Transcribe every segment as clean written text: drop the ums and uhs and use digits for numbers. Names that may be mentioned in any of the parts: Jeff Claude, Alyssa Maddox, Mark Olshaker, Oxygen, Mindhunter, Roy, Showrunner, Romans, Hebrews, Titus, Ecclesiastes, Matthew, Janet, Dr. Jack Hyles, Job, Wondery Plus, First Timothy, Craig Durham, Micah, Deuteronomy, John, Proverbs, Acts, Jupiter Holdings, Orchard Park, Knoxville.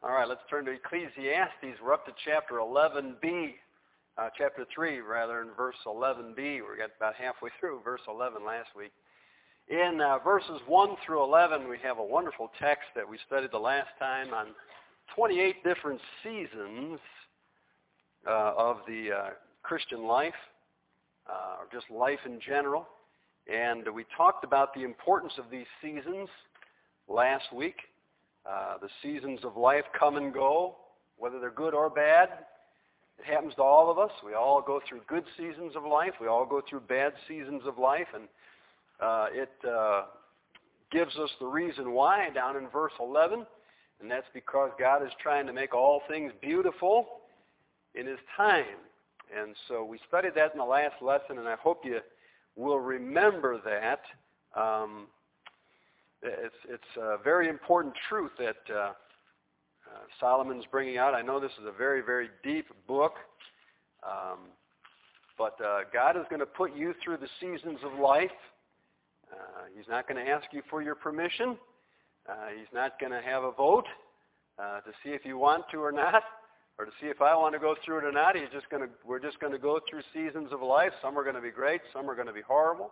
All right, let's turn to Ecclesiastes. We're up to chapter 11b, chapter 3 rather, and verse 11b. We got about halfway through verse 11 last week. In verses 1 through 11, we have a wonderful text that we studied the last time on 28 different seasons of the Christian life, or just life in general. And we talked about the importance of these seasons last week. The seasons of life come and go, whether they're good or bad. It happens to all of us. We all go through good seasons of life. We all go through bad seasons of life. And it gives us the reason why down in verse 11. And that's because God is trying to make all things beautiful in His time. And so we studied that in the last lesson, and I hope you will remember that. It's a very important truth that Solomon's bringing out. I know this is a very, very deep book, but God is going to put you through the seasons of life. He's not going to ask you for your permission. He's not going to have a vote to see if you want to or not, or to see if I want to go through it or not. We're just going to go through seasons of life. Some are going to be great. Some are going to be horrible.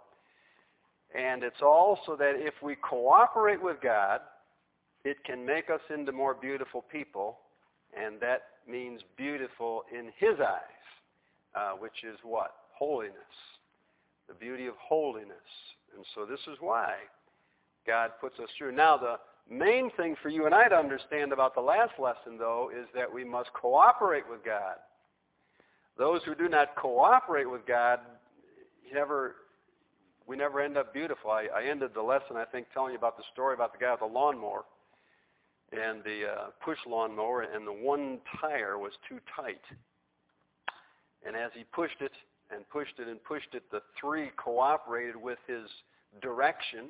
And it's all so that if we cooperate with God, it can make us into more beautiful people, and that means beautiful in His eyes, which is what? Holiness. The beauty of holiness. And so this is why God puts us through. Now, the main thing for you and I to understand about the last lesson, though, is that we must cooperate with God. Those who do not cooperate with God We never end up beautiful. I ended the lesson, I think, telling you about the story about the guy with the lawnmower and the push lawnmower, and the one tire was too tight. And as he pushed it and pushed it and pushed it, the three cooperated with his direction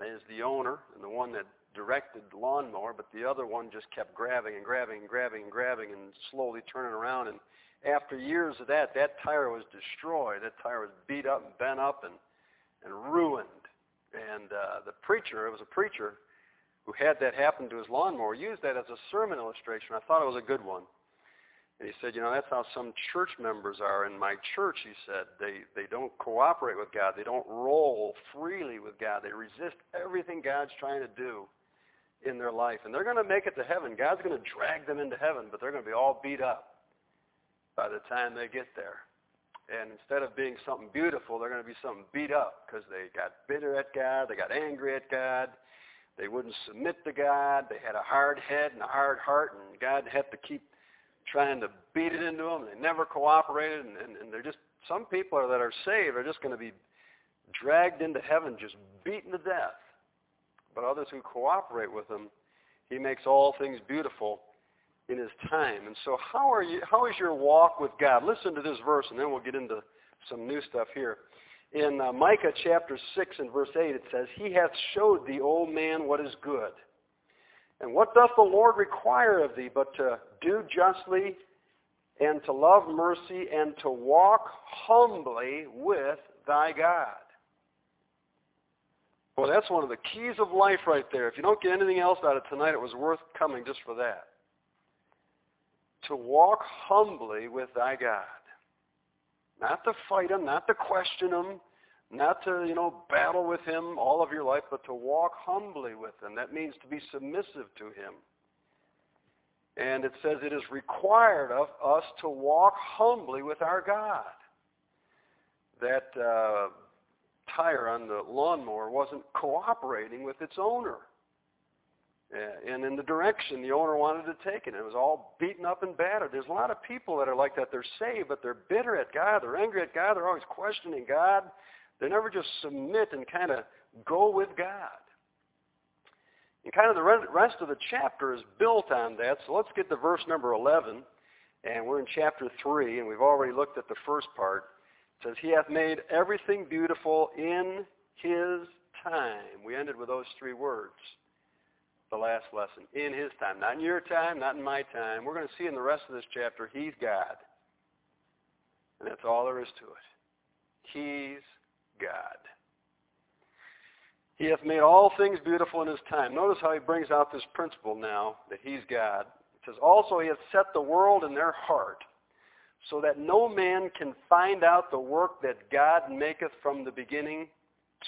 as the owner and the one that directed the lawnmower, but the other one just kept grabbing and grabbing and grabbing and grabbing and slowly turning around. And after years of that, that tire was destroyed. That tire was beat up and bent up and ruined. And it was a preacher who had that happen to his lawnmower, used that as a sermon illustration. I thought it was a good one. And he said, that's how some church members are. In my church, he said, they don't cooperate with God. They don't roll freely with God. They resist everything God's trying to do in their life. And they're going to make it to heaven. God's going to drag them into heaven, but they're going to be all beat up by the time they get there. And instead of being something beautiful, they're going to be something beat up because they got bitter at God, they got angry at God, they wouldn't submit to God, they had a hard head and a hard heart, and God had to keep trying to beat it into them. They never cooperated, and they're just, some people that are saved are just going to be dragged into heaven, just beaten to death. But others who cooperate with Him, He makes all things beautiful in His time. And so how is your walk with God? Listen to this verse, and then we'll get into some new stuff here. In Micah chapter 6 and verse 8, it says, "He hath showed thee, O man, what is good. And what doth the Lord require of thee, but to do justly, and to love mercy, and to walk humbly with thy God." Well, that's one of the keys of life right there. If you don't get anything else out of tonight, it was worth coming just for that. To walk humbly with thy God. Not to fight Him, not to question Him, not to, battle with Him all of your life, but to walk humbly with Him. That means to be submissive to Him. And it says it is required of us to walk humbly with our God. That tire on the lawnmower wasn't cooperating with its owner and in the direction the owner wanted to take it. It was all beaten up and battered. There's a lot of people that are like that. They're saved, but they're bitter at God. They're angry at God. They're always questioning God. They never just submit and kind of go with God. And kind of the rest of the chapter is built on that. So let's get to verse number 11. And we're in chapter 3, and we've already looked at the first part. It says, "He hath made everything beautiful in His time." We ended with those three words the last lesson. In His time. Not in your time, not in my time. We're going to see in the rest of this chapter, He's God. And that's all there is to it. He's God. He hath made all things beautiful in his time. Notice how he brings out this principle now that he's God. It says, also he hath set the world in their heart, so that no man can find out the work that God maketh from the beginning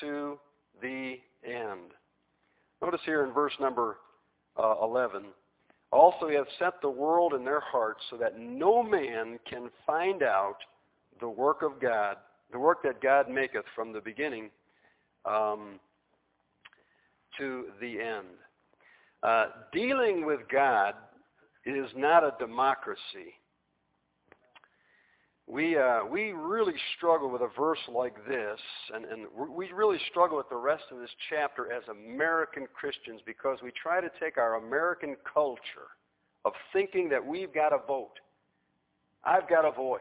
to the end. Notice here in verse number 11. Also he hath set the world in their hearts, so that no man can find out the work of God, the work that God maketh from the beginning to the end. Dealing with God is not a democracy. We really struggle with a verse like this, and we really struggle with the rest of this chapter as American Christians, because we try to take our American culture of thinking that we've got a vote. I've got a voice.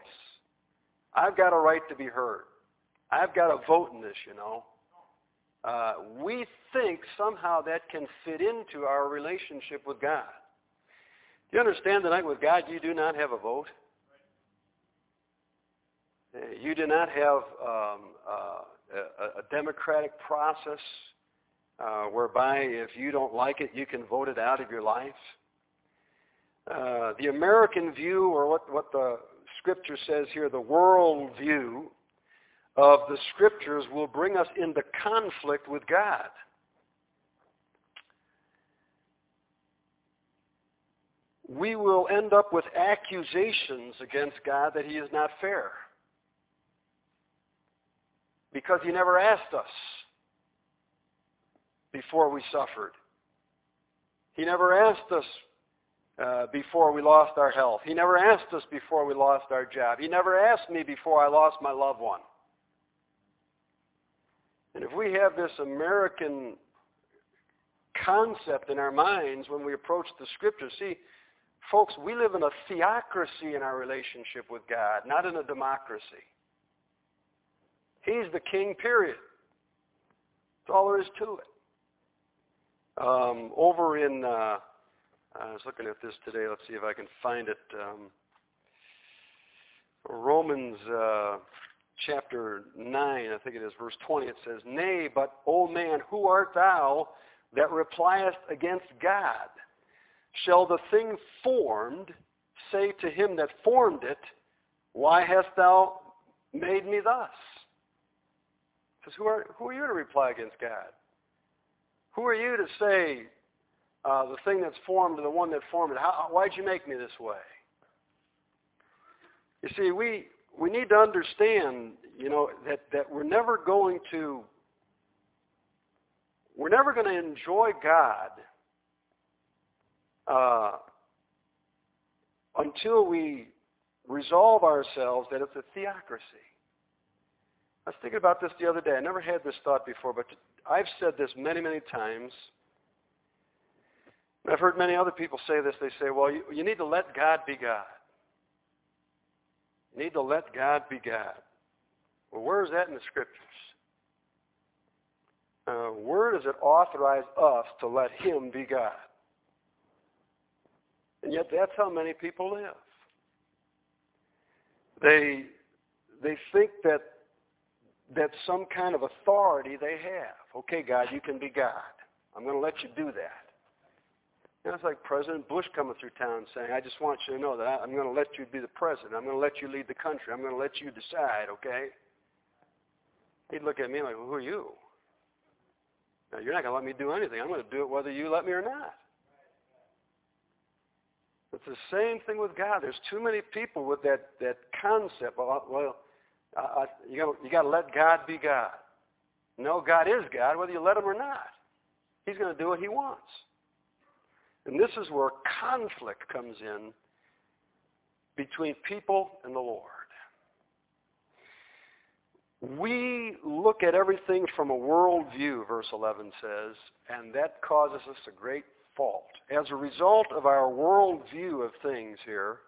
I've got a right to be heard. I've got a vote in this, you know. We think somehow that can fit into our relationship with God. Do you understand tonight with God you do not have a vote? You do not have a democratic process whereby if you don't like it, you can vote it out of your life. The American view, or what the Scripture says here, the world view of the Scriptures will bring us into conflict with God. We will end up with accusations against God that he is not fair, because he never asked us before we suffered. He never asked us before we lost our health. He never asked us before we lost our job. He never asked me before I lost my loved one. And if we have this American concept in our minds when we approach the Scripture, see, folks, we live in a theocracy in our relationship with God, not in a democracy. He's the king, period. That's all there is to it. Over in, I was looking at this today. Let's see if I can find it. Romans chapter 9, I think it is, verse 20. It says, Nay, but, O man, who art thou that repliest against God? Shall the thing formed say to him that formed it, Why hast thou made me thus? Because who are you to reply against God? Who are you to say the thing that's formed to the one that formed it? Why'd you make me this way? You see, we need to understand, you know, that we're never going to enjoy God until we resolve ourselves that it's a theocracy. I was thinking about this the other day. I never had this thought before, but I've said this many, many times. And I've heard many other people say this. They say, well, you need to let God be God. You need to let God be God. Well, where is that in the Scriptures? Where does it authorize us to let him be God? And yet that's how many people live. They think that that's some kind of authority they have. Okay, God, you can be God. I'm going to let you do that. And it's like President Bush coming through town saying, I just want you to know that I'm going to let you be the president. I'm going to let you lead the country. I'm going to let you decide, okay? He'd look at me like, well, who are you? Now, you're not going to let me do anything. I'm going to do it whether you let me or not. It's the same thing with God. There's too many people with that concept. Well, you got to let God be God. No, God is God, whether you let him or not. He's going to do what he wants. And this is where conflict comes in between people and the Lord. We look at everything from a world view, verse 11 says, and that causes us a great fault. As a result of our world view of things here,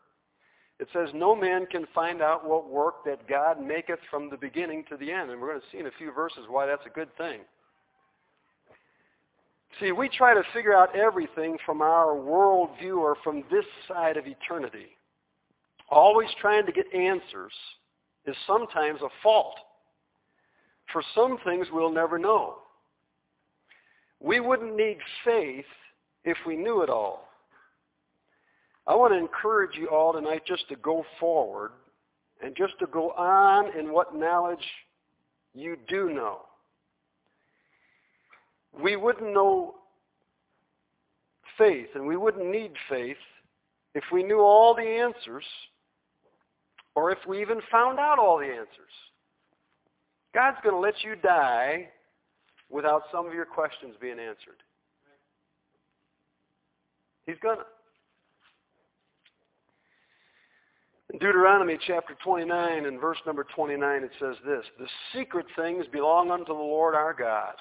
it says, no man can find out what work that God maketh from the beginning to the end. And we're going to see in a few verses why that's a good thing. See, we try to figure out everything from our world view or from this side of eternity. Always trying to get answers is sometimes a fault. For some things we'll never know. We wouldn't need faith if we knew it all. I want to encourage you all tonight just to go forward and just to go on in what knowledge you do know. We wouldn't know faith, and we wouldn't need faith if we knew all the answers, or if we even found out all the answers. God's going to let you die without some of your questions being answered. He's going to. In Deuteronomy chapter 29 and verse number 29, it says this, "The secret things belong unto the Lord our God.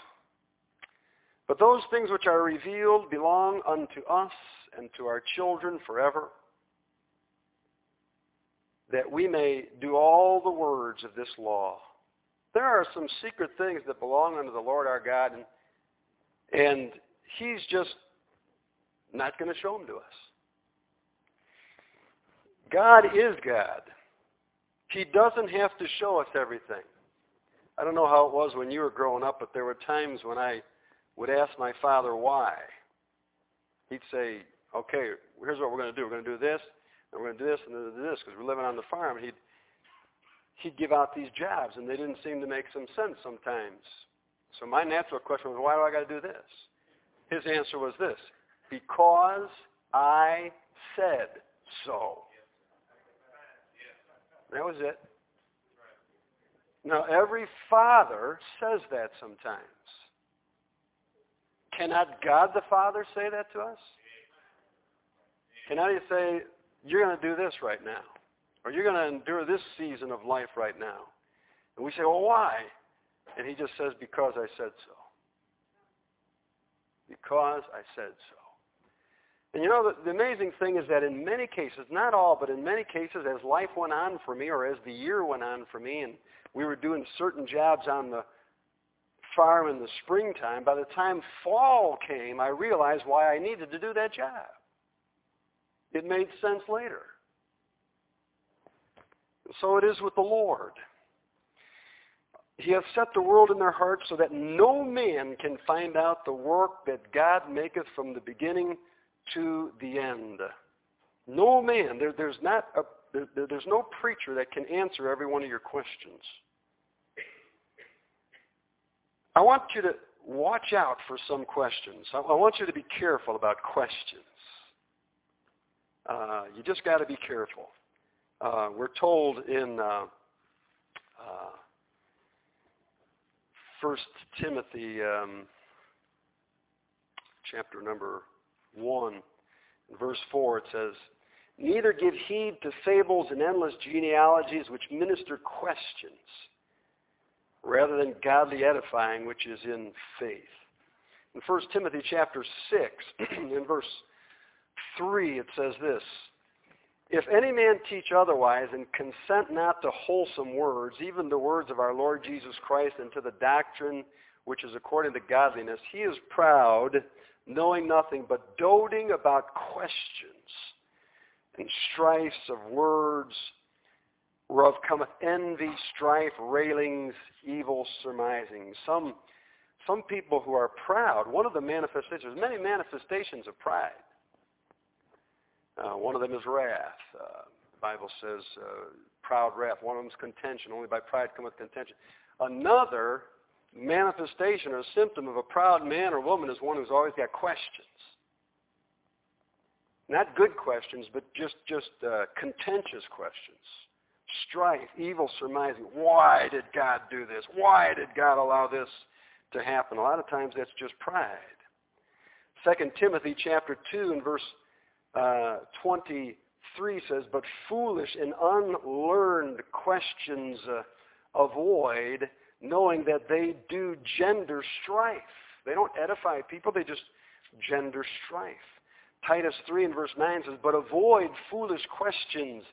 But those things which are revealed belong unto us and to our children forever, that we may do all the words of this law." There are some secret things that belong unto the Lord our God, and He's just not going to show them to us. God is God. He doesn't have to show us everything. I don't know how it was when you were growing up, but there were times when I would ask my father why. He'd say, "Okay, here's what we're going to do. We're going to do this, and we're going to do this, and we're going to do this, because we're living on the farm." And he'd give out these jobs, and they didn't seem to make some sense sometimes. So my natural question was, why do I got to do this? His answer was this, "Because I said so." That was it. Now, every father says that sometimes. Cannot God the Father say that to us? Cannot He say, "You're going to do this right now," or "You're going to endure this season of life right now"? And we say, "Well, why?" And He just says, "Because I said so. Because I said so." And you know, the amazing thing is that in many cases, not all, but in many cases, as life went on for me, or as the year went on for me, and we were doing certain jobs on the farm in the springtime, by the time fall came, I realized why I needed to do that job. It made sense later. So it is with the Lord. He hath set the world in their hearts so that no man can find out the work that God maketh from the beginning to the end. No man. There's no preacher that can answer every one of your questions. I want you to watch out for some questions. I want you to be careful about questions. You just got to be careful. We're told in First Timothy chapter number 1, verse 4, it says, "Neither give heed to fables and endless genealogies which minister questions, rather than godly edifying, which is in faith." In 1 Timothy chapter 6, in verse 3, it says this, "If any man teach otherwise, and consent not to wholesome words, even the words of our Lord Jesus Christ, and to the doctrine which is according to godliness, he is proud, knowing nothing, but doting about questions and strifes of words, whereof cometh envy, strife, railings, evil surmising." Some people who are proud, one of the manifestations, many manifestations of pride. One of them is wrath. The Bible says, proud wrath. One of them is contention. Only by pride cometh contention. Another manifestation or symptom of a proud man or woman is one who's always got questions. Not good questions, but just contentious questions. Strife, evil surmising. Why did God do this? Why did God allow this to happen? A lot of times that's just pride. 2 Timothy chapter 2 and verse 23 says, "But foolish and unlearned questions avoid, knowing that they do gender strife." They don't edify people, they just gender strife. Titus 3 and verse 9 says, "But avoid foolish questions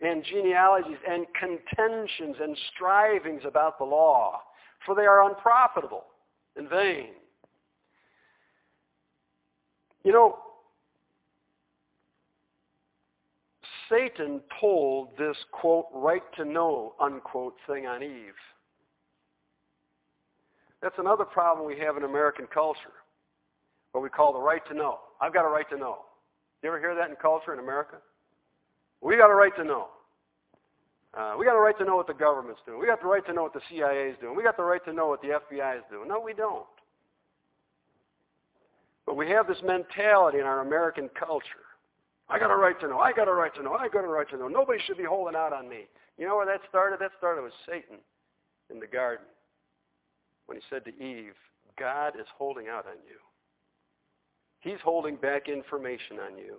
and genealogies and contentions and strivings about the law, for they are unprofitable and vain." You know, Satan pulled this, quote, right to know, unquote, thing on Eve. That's another problem we have in American culture. what we call the right to know. I've got a right to know. You ever hear that in culture in America? We got a right to know. We got a right to know what the government's doing. We got the right to know what the CIA is doing. We got the right to know what the FBI is doing. No, we don't. But we have this mentality in our American culture. I got a right to know. I got a right to know. I got a right to know. Nobody should be holding out on me. You know where that started? That started with Satan in the garden when he said to Eve, God is holding out on you. He's holding back information on you.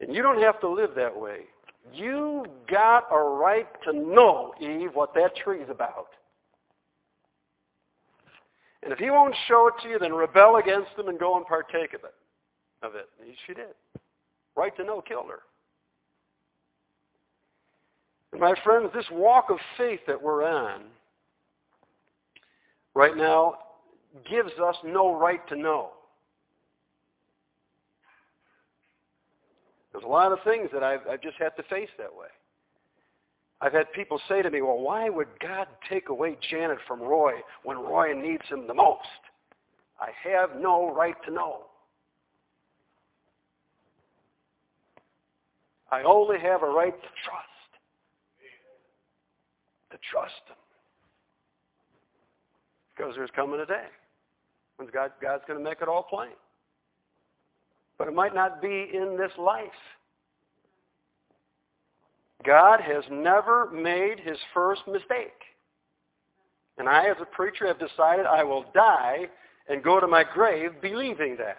And you don't have to live that way. You got a right to know, Eve, what that tree is about. And if he won't show it to you, then rebel against him and go and partake of it. And she did. Right to know killed her. And my friends, this walk of faith that we're on right now gives us no right to know. There's a lot of things that I've just had to face that way. I've had people say to me, well, why would God take away Janet from Roy when Roy needs him the most? I have no right to know. I only have a right to trust. To trust him. Because there's coming a day when God's going to make it all plain. But it might not be in this life. God has never made his first mistake. And I, as a preacher, have decided I will die and go to my grave believing that.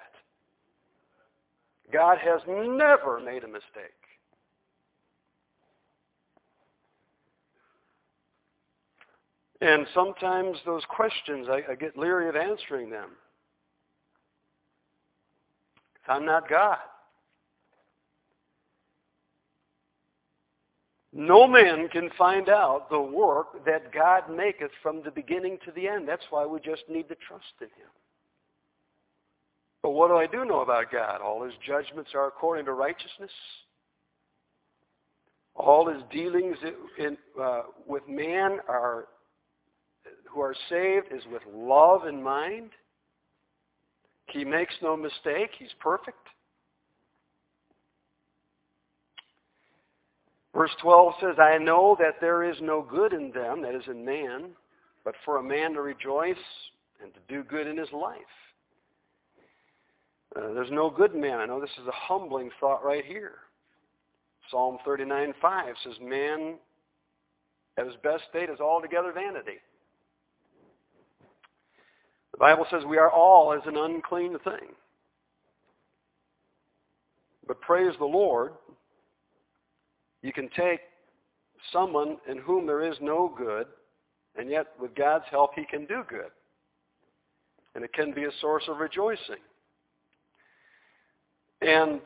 God has never made a mistake. And sometimes those questions, I get leery of answering them. I'm not God. No man can find out the work that God maketh from the beginning to the end. That's why we just need to trust in him. But what do I do know about God? All his judgments are according to righteousness. All his dealings with man who are saved is with love in mind. He makes no mistake. He's perfect. Verse 12 says, I know that there is no good in them, that is in man, but for a man to rejoice and to do good in his life. There's no good man. I know this is a humbling thought right here. Psalm 39:5 says, man at his best state is altogether vanity. The Bible says we are all as an unclean thing. But praise the Lord, you can take someone in whom there is no good, and yet with God's help he can do good. And it can be a source of rejoicing. And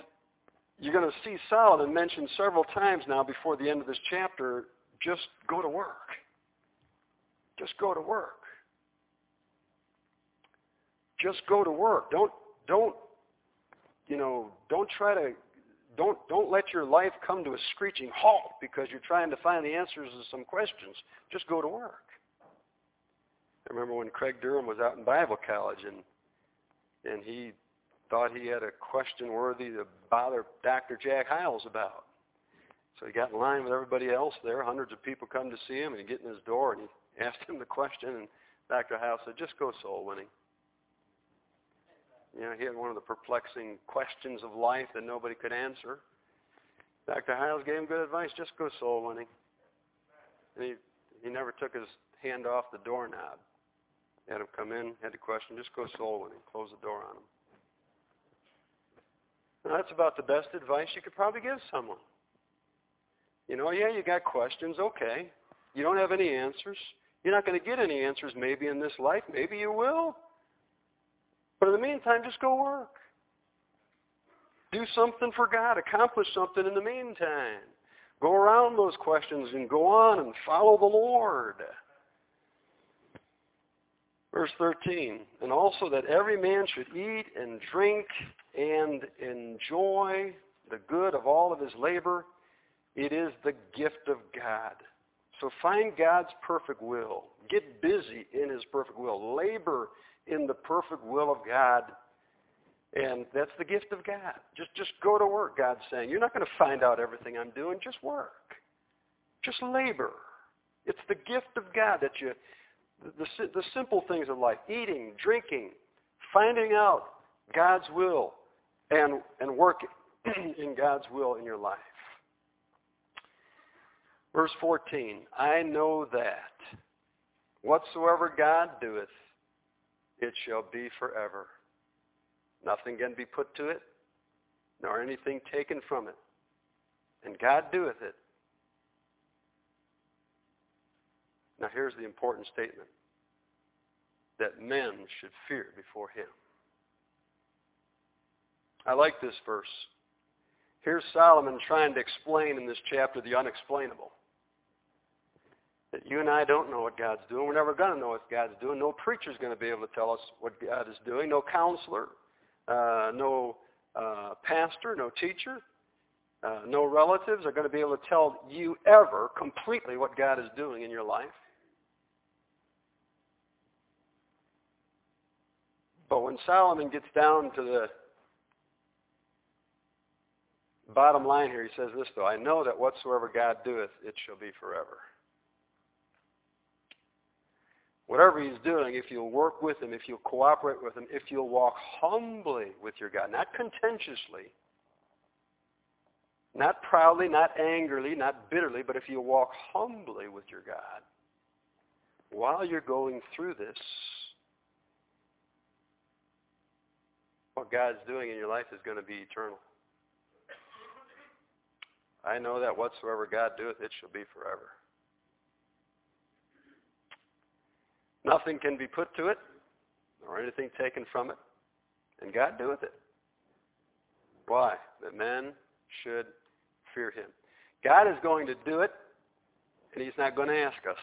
you're going to see Solomon mentioned several times now before the end of this chapter, just go to work. Just go to work. Just go to work. Don't let your life come to a screeching halt because you're trying to find the answers to some questions. Just go to work. I remember when Craig Durham was out in Bible college and he thought he had a question worthy to bother Dr. Jack Hyles about. So he got in line with everybody else there. Hundreds of people come to see him and he get in his door and he asked him the question and Dr. Hyles said, just go soul winning. You know, he had one of the perplexing questions of life that nobody could answer. Dr. Hyles gave him good advice, just go soul winning. And he never took his hand off the doorknob. Had him come in, had the question, just go soul winning. Close the door on him. Now, that's about the best advice you could probably give someone. You know, yeah, you got questions, okay. You don't have any answers. You're not going to get any answers maybe in this life. Maybe you will. But in the meantime, just go work. Do something for God. Accomplish something in the meantime. Go around those questions and go on and follow the Lord. Verse 13, and also that every man should eat and drink and enjoy the good of all of his labor. It is the gift of God. So find God's perfect will. Get busy in his perfect will. Labor in the perfect will of God. And that's the gift of God. Just go to work, God's saying. You're not going to find out everything I'm doing. Just work. Just labor. It's the gift of God that you, the simple things of life, eating, drinking, finding out God's will and working in God's will in your life. Verse 14, I know that whatsoever God doeth, it shall be forever. Nothing can be put to it, nor anything taken from it. And God doeth it. Now here's the important statement, that men should fear before him. I like this verse. Here's Solomon trying to explain in this chapter the unexplainable. That you and I don't know what God's doing. We're never going to know what God's doing. No preacher's going to be able to tell us what God is doing. No counselor, no pastor, no teacher, no relatives are going to be able to tell you ever completely what God is doing in your life. But when Solomon gets down to the bottom line here, he says this, though, I know that whatsoever God doeth, it shall be forever. Whatever he's doing, if you'll work with him, if you'll cooperate with him, if you'll walk humbly with your God, not contentiously, not proudly, not angrily, not bitterly, but if you'll walk humbly with your God, while you're going through this, what God's doing in your life is going to be eternal. I know that whatsoever God doeth, it shall be forever. Nothing can be put to it, nor anything taken from it, and God doeth it. Why? That men should fear him. God is going to do it, and he's not going to ask us.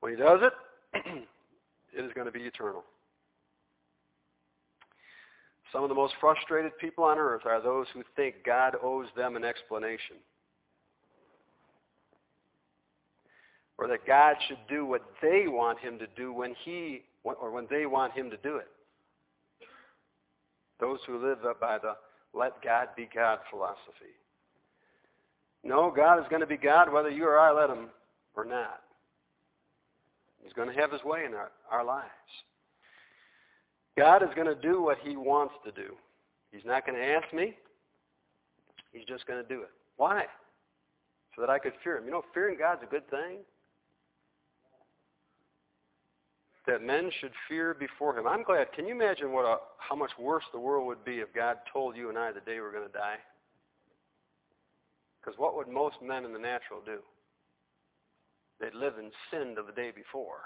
When he does it, it is going to be eternal. Some of the most frustrated people on earth are those who think God owes them an explanation, or that God should do what they want him to do when they want him to do it. Those who live by the let God be God philosophy. No, God is going to be God whether you or I let him or not. He's going to have his way in our lives. God is going to do what he wants to do. He's not going to ask me. He's just going to do it. Why? So that I could fear him. You know, fearing God's a good thing. That men should fear before him. I'm glad. Can you imagine how much worse the world would be if God told you and I the day we're going to die? Because what would most men in the natural do? They'd live in sin to the day before.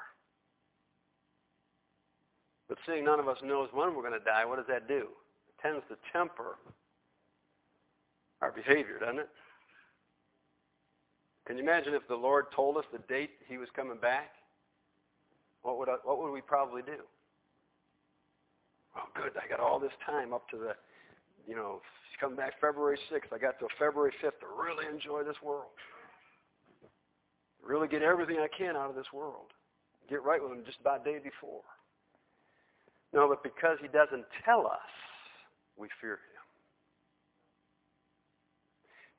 But seeing none of us knows when we're going to die, what does that do? It tends to temper our behavior, doesn't it? Can you imagine if the Lord told us the date he was coming back? What would we probably do? Oh, good, I got all this time up to the, he's coming back February 6th. I got till February 5th to really enjoy this world. Really get everything I can out of this world. Get right with him just about the day before. No, but because he doesn't tell us, we fear him.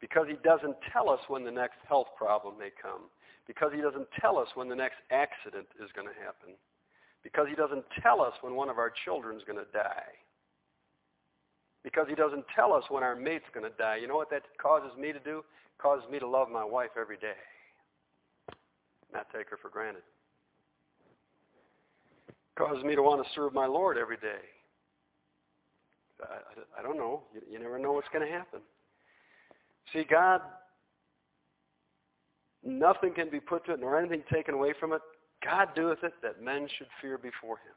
Because he doesn't tell us when the next health problem may come. Because he doesn't tell us when the next accident is going to happen. Because he doesn't tell us when one of our children is going to die. Because he doesn't tell us when our mate's going to die. You know what that causes me to do? It causes me to love my wife every day. Not take her for granted. Causes me to want to serve my Lord every day. I don't know. You never know what's going to happen. See, God, nothing can be put to it, nor anything taken away from it. God doeth it that men should fear before him.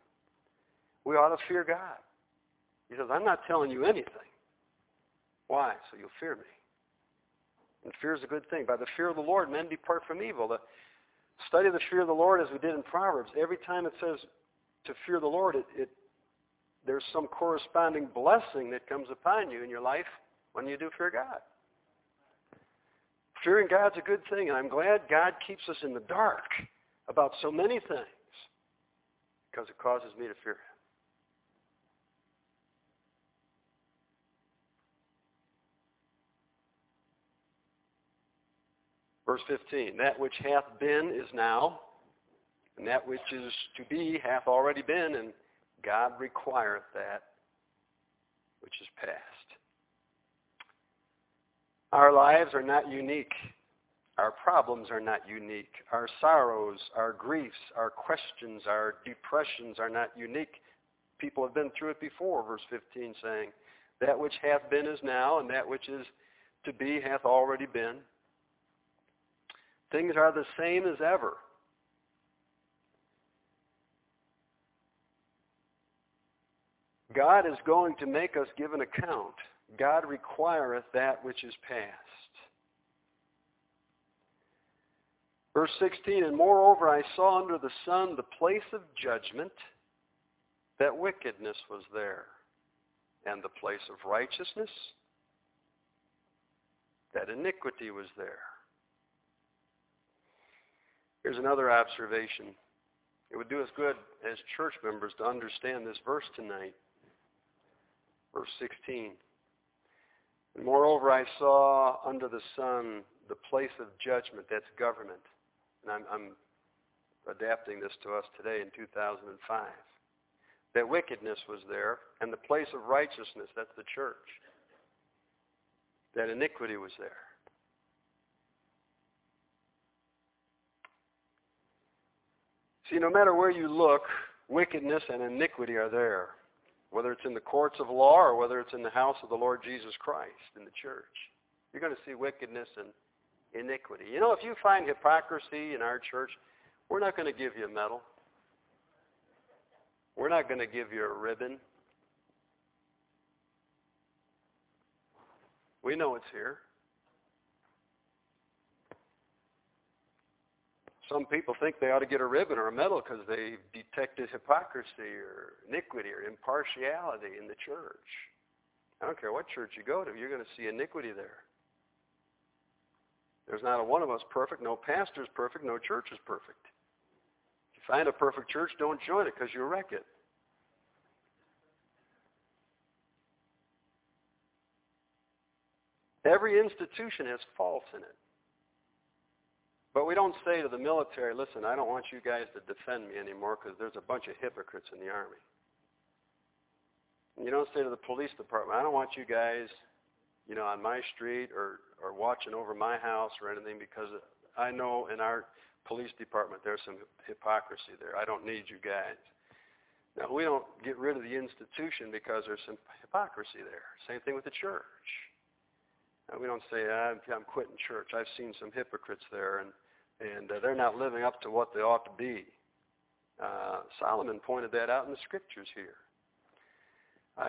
We ought to fear God. He says, I'm not telling you anything. Why? So you'll fear me. And fear is a good thing. By the fear of the Lord, men depart from evil. The study of the fear of the Lord, as we did in Proverbs, every time it says, to fear the Lord, there's some corresponding blessing that comes upon you in your life when you do fear God. Fearing God's a good thing, and I'm glad God keeps us in the dark about so many things because it causes me to fear Him. Verse 15, that which hath been is now, and that which is to be hath already been, and God requireth that which is past. Our lives are not unique. Our problems are not unique. Our sorrows, our griefs, our questions, our depressions are not unique. People have been through it before, verse 15 saying, that which hath been is now, and that which is to be hath already been. Things are the same as ever. God is going to make us give an account. God requireth that which is past. Verse 16, and moreover I saw under the sun the place of judgment, that wickedness was there, and the place of righteousness, that iniquity was there. Here's another observation. It would do us good as church members to understand this verse tonight. Verse 16. And moreover, I saw under the sun the place of judgment, that's government. And I'm adapting this to us today in 2005. That wickedness was there, and the place of righteousness, that's the church. That iniquity was there. See, no matter where you look, wickedness and iniquity are there, whether it's in the courts of law or whether it's in the house of the Lord Jesus Christ, in the church. You're going to see wickedness and iniquity. You know, if you find hypocrisy in our church, we're not going to give you a medal. We're not going to give you a ribbon. We know it's here. Some people think they ought to get a ribbon or a medal because they detected hypocrisy or iniquity or impartiality in the church. I don't care what church you go to, you're going to see iniquity there. There's not a one of us perfect. No pastor's perfect. No church is perfect. If you find a perfect church, don't join it because you'll wreck it. Every institution has faults in it. But we don't say to the military, listen, I don't want you guys to defend me anymore because there's a bunch of hypocrites in the Army. And you don't say to the police department, I don't want you guys, you know, on my street or watching over my house or anything because I know in our police department there's some hypocrisy there. I don't need you guys. Now, we don't get rid of the institution because there's some hypocrisy there. Same thing with the church. Now, we don't say, I'm quitting church. I've seen some hypocrites there, and they're not living up to what they ought to be. Solomon pointed that out in the scriptures here.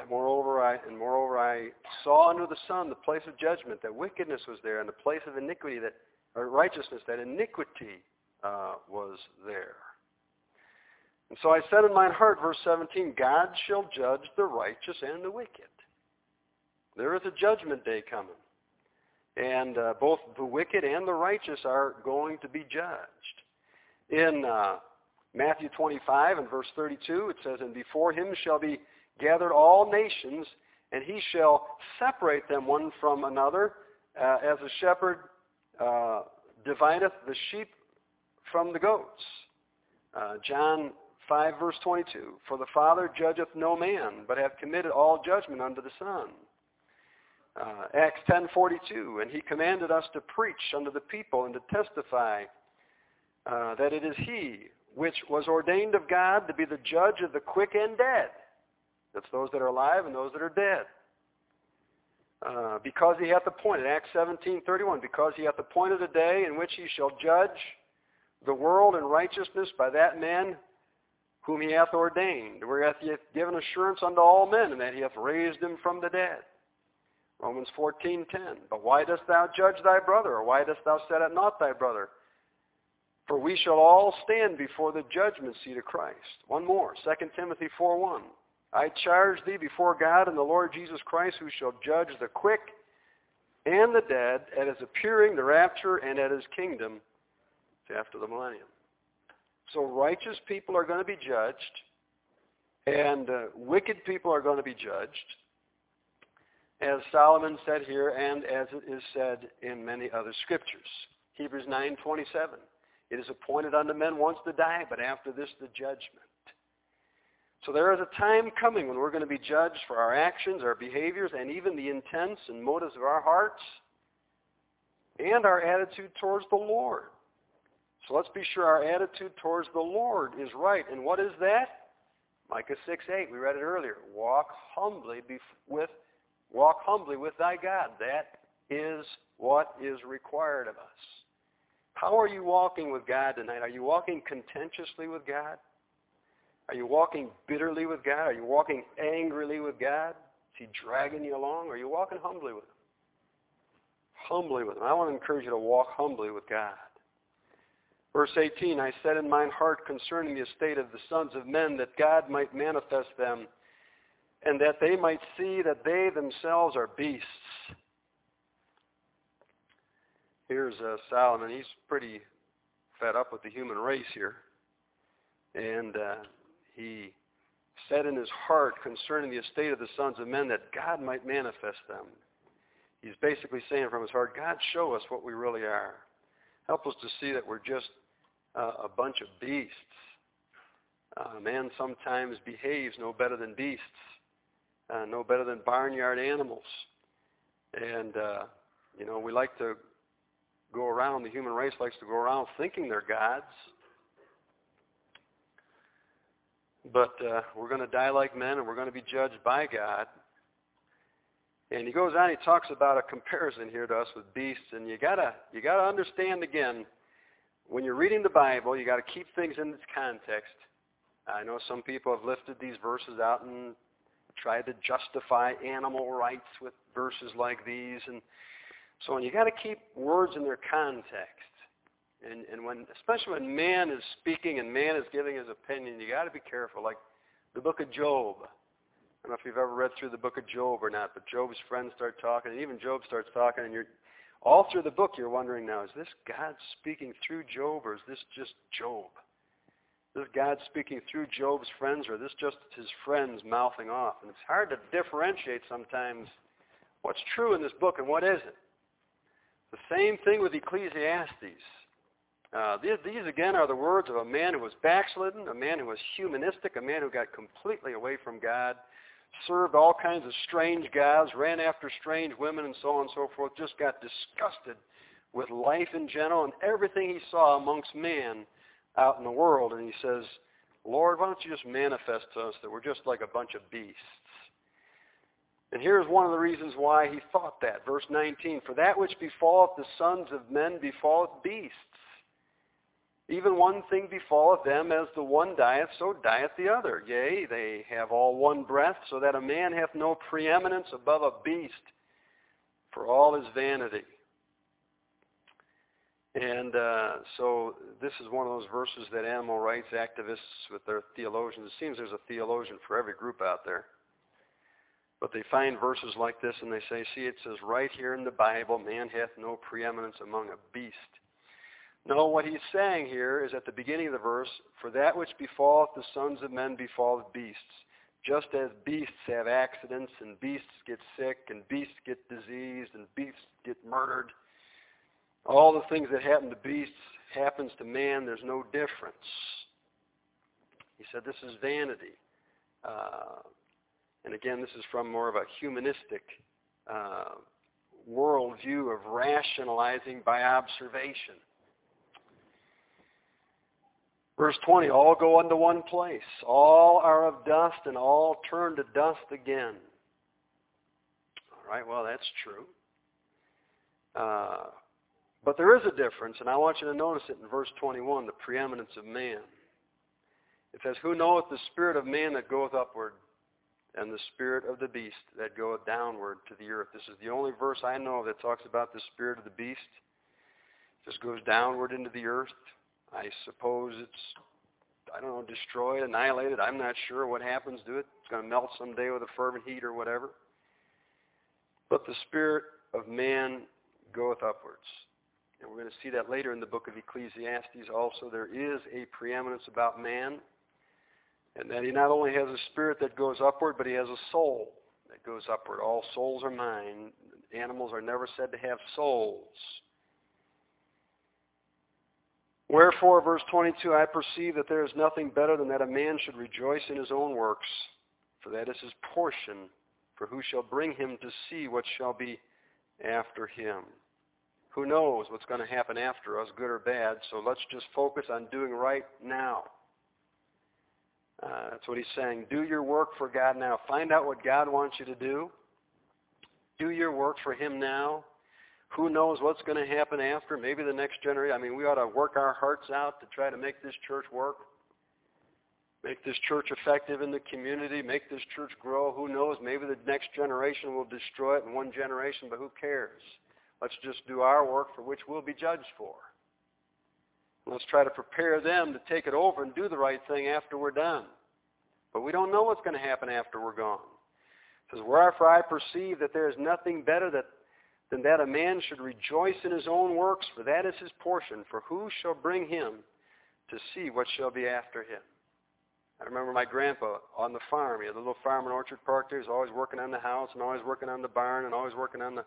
Moreover, I saw under the sun the place of judgment, that wickedness was there, and the place of iniquity, righteousness, that iniquity was there. And so I said in mine heart, verse 17, God shall judge the righteous and the wicked. There is a judgment day coming. And both the wicked and the righteous are going to be judged. In Matthew 25 and verse 32, it says, and before him shall be gathered all nations, and he shall separate them one from another, as a shepherd divideth the sheep from the goats. John 5 verse 22, for the Father judgeth no man, but hath committed all judgment unto the Son. Acts 10:42, and he commanded us to preach unto the people and to testify that it is he which was ordained of God to be the judge of the quick and dead. That's those that are alive and those that are dead. Because he hath appointed, Acts 17:31, because he hath appointed a day in which he shall judge the world in righteousness by that man whom he hath ordained, whereat he hath given assurance unto all men, and that he hath raised him from the dead. Romans 14:10. But why dost thou judge thy brother, or why dost thou set at naught thy brother? For we shall all stand before the judgment seat of Christ. One more, 2 Timothy 4:1. I charge thee before God and the Lord Jesus Christ, who shall judge the quick and the dead at his appearing, the rapture, and at his kingdom. It's after the millennium. So righteous people are going to be judged, and wicked people are going to be judged, as Solomon said here, and as it is said in many other scriptures. Hebrews 9:27. It is appointed unto men once to die, but after this the judgment. So there is a time coming when we're going to be judged for our actions, our behaviors, and even the intents and motives of our hearts and our attitude towards the Lord. So let's be sure our attitude towards the Lord is right. And what is that? Micah 6:8. We read it earlier. Walk humbly with thy God. That is what is required of us. How are you walking with God tonight? Are you walking contentiously with God? Are you walking bitterly with God? Are you walking angrily with God? Is he dragging you along? Are you walking humbly with him? Humbly with him. I want to encourage you to walk humbly with God. Verse 18, I said in mine heart concerning the estate of the sons of men, that God might manifest them, and that they might see that they themselves are beasts. Here's Solomon. He's pretty fed up with the human race here. And he said in his heart concerning the estate of the sons of men, that God might manifest them. He's basically saying from his heart, God, show us what we really are. Help us to see that we're just a bunch of beasts. Man sometimes behaves no better than beasts, no better than barnyard animals. And, we like to go around, the human race likes to go around thinking they're gods. But we're going to die like men, and we're going to be judged by God. And he goes on, he talks about a comparison here to us with beasts, and you gotta understand again, when you're reading the Bible, you gotta keep things in its context. I know some people have lifted these verses out and tried to justify animal rights with verses like these, and so on. You gotta keep words in their context. And when, especially when man is speaking and man is giving his opinion, you got to be careful. Like the book of Job. I don't know if you've ever read through the book of Job or not, but Job's friends start talking, and even Job starts talking, and you're all through the book you're wondering now, is this God speaking through Job, or is this just Job? Is this God speaking through Job's friends, or is this just his friends mouthing off? And it's hard to differentiate sometimes what's true in this book and what isn't. The same thing with Ecclesiastes. These again are the words of a man who was backslidden, a man who was humanistic, a man who got completely away from God, served all kinds of strange gods, ran after strange women, and so on and so forth, just got disgusted with life in general and everything he saw amongst man out in the world. And he says, Lord, why don't you just manifest to us that we're just like a bunch of beasts? And here's one of the reasons why he thought that. Verse 19, for that which befalleth the sons of men befalleth beasts. Even one thing befalleth them, as the one dieth, so dieth the other. Yea, they have all one breath, so that a man hath no preeminence above a beast, for all his vanity. And so this is one of those verses that animal rights activists with their theologians, it seems there's a theologian for every group out there. But they find verses like this and they say, see, it says right here in the Bible, man hath no preeminence among a beast. No, what he's saying here is at the beginning of the verse, for that which befalleth the sons of men befalleth beasts. Just as beasts have accidents, and beasts get sick, and beasts get diseased, and beasts get murdered, all the things that happen to beasts happens to man. There's no difference. He said this is vanity. And again, this is from more of a humanistic worldview of rationalizing by observation. Verse 20, all go unto one place. All are of dust, and all turn to dust again. All right, well, that's true. But there is a difference, and I want you to notice it in verse 21, the preeminence of man. It says, who knoweth the spirit of man that goeth upward, and the spirit of the beast that goeth downward to the earth. This is the only verse I know of that talks about the spirit of the beast. It just goes downward into the earth. I suppose it's, destroyed, annihilated. I'm not sure what happens to it. It's going to melt someday with a fervent heat or whatever. But the spirit of man goeth upwards. And we're going to see that later in the book of Ecclesiastes also. There is a preeminence about man, and that he not only has a spirit that goes upward, but he has a soul that goes upward. All souls are mine. Animals are never said to have souls. Wherefore, verse 22, I perceive that there is nothing better than that a man should rejoice in his own works, for that is his portion, for who shall bring him to see what shall be after him? Who knows what's going to happen after us, good or bad, so let's just focus on doing right now. That's what he's saying. Do your work for God now. Find out what God wants you to do. Do your work for him now. Who knows what's going to happen after? Maybe the next generation. I mean, we ought to work our hearts out to try to make this church work, make this church effective in the community, make this church grow. Who knows? Maybe the next generation will destroy it in one generation, but who cares? Let's just do our work for which we'll be judged for. Let's try to prepare them to take it over and do the right thing after we're done. But we don't know what's going to happen after we're gone. It says, wherefore I perceive that there is nothing better than that a man should rejoice in his own works, for that is his portion, for who shall bring him to see what shall be after him? I remember my grandpa on the farm. He had a little farm in Orchard Park there. He was always working on the house and always working on the barn and always working on the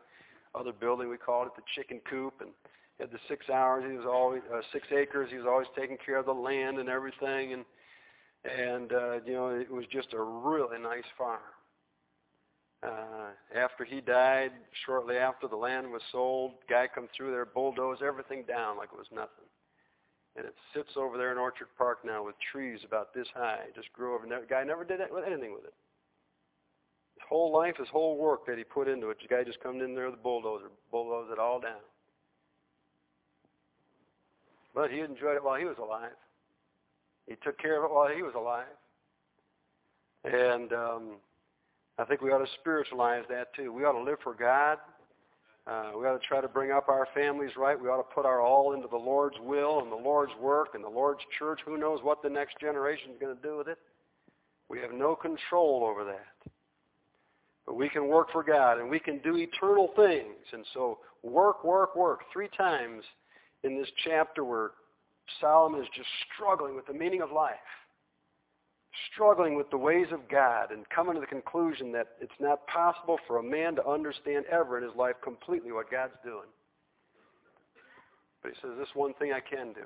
other building. We called it the chicken coop, and he had the 6 hours. He was always 6 acres. He was always taking care of the land and everything, and it was just a really nice farm. After he died, shortly after the land was sold, guy come through there, bulldozed everything down like it was nothing. And it sits over there in Orchard Park now with trees about this high, just grew over. The guy never did anything with it. His whole life, his whole work that he put into it, the guy just come in there with a bulldozer, bulldozed it all down. But he enjoyed it while he was alive. He took care of it while he was alive. And I think we ought to spiritualize that too. We ought to live for God. We ought to try to bring up our families right. We ought to put our all into the Lord's will and the Lord's work and the Lord's church. Who knows what the next generation is going to do with it? We have no control over that. But we can work for God, and we can do eternal things. And so work. 3 times in this chapter where Solomon is just struggling with the meaning of life, struggling with the ways of God, and coming to the conclusion that it's not possible for a man to understand ever in his life completely what God's doing. But he says, this one thing I can do.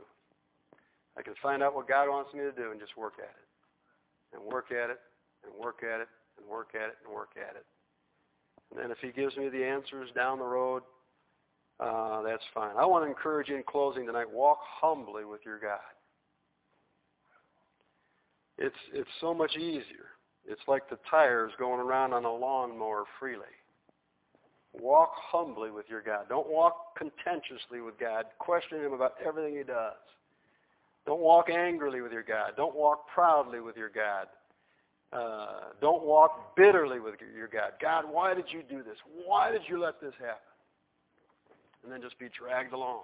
I can find out what God wants me to do and just work at it. And work at it, and work at it, and work at it, and work at it. And then if he gives me the answers down the road, that's fine. I want to encourage you in closing tonight, walk humbly with your God. It's so much easier. It's like the tires going around on a lawnmower freely. Walk humbly with your God. Don't walk contentiously with God. Question him about everything he does. Don't walk angrily with your God. Don't walk proudly with your God. Don't walk bitterly with your God. God, why did you do this? Why did you let this happen? And then just be dragged along.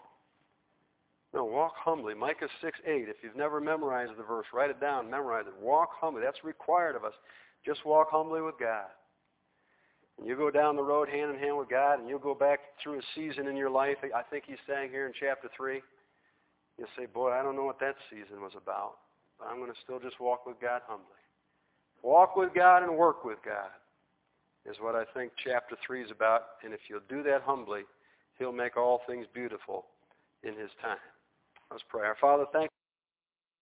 No, walk humbly. Micah 6:8. If you've never memorized the verse, write it down, memorize it. Walk humbly. That's required of us. Just walk humbly with God. And you go down the road hand in hand with God, and you'll go back through a season in your life. I think he's saying here in chapter 3, you'll say, boy, I don't know what that season was about, but I'm going to still just walk with God humbly. Walk with God and work with God is what I think chapter 3 is about. And if you'll do that humbly, he'll make all things beautiful in his time. Let's pray. Our Father, thank you.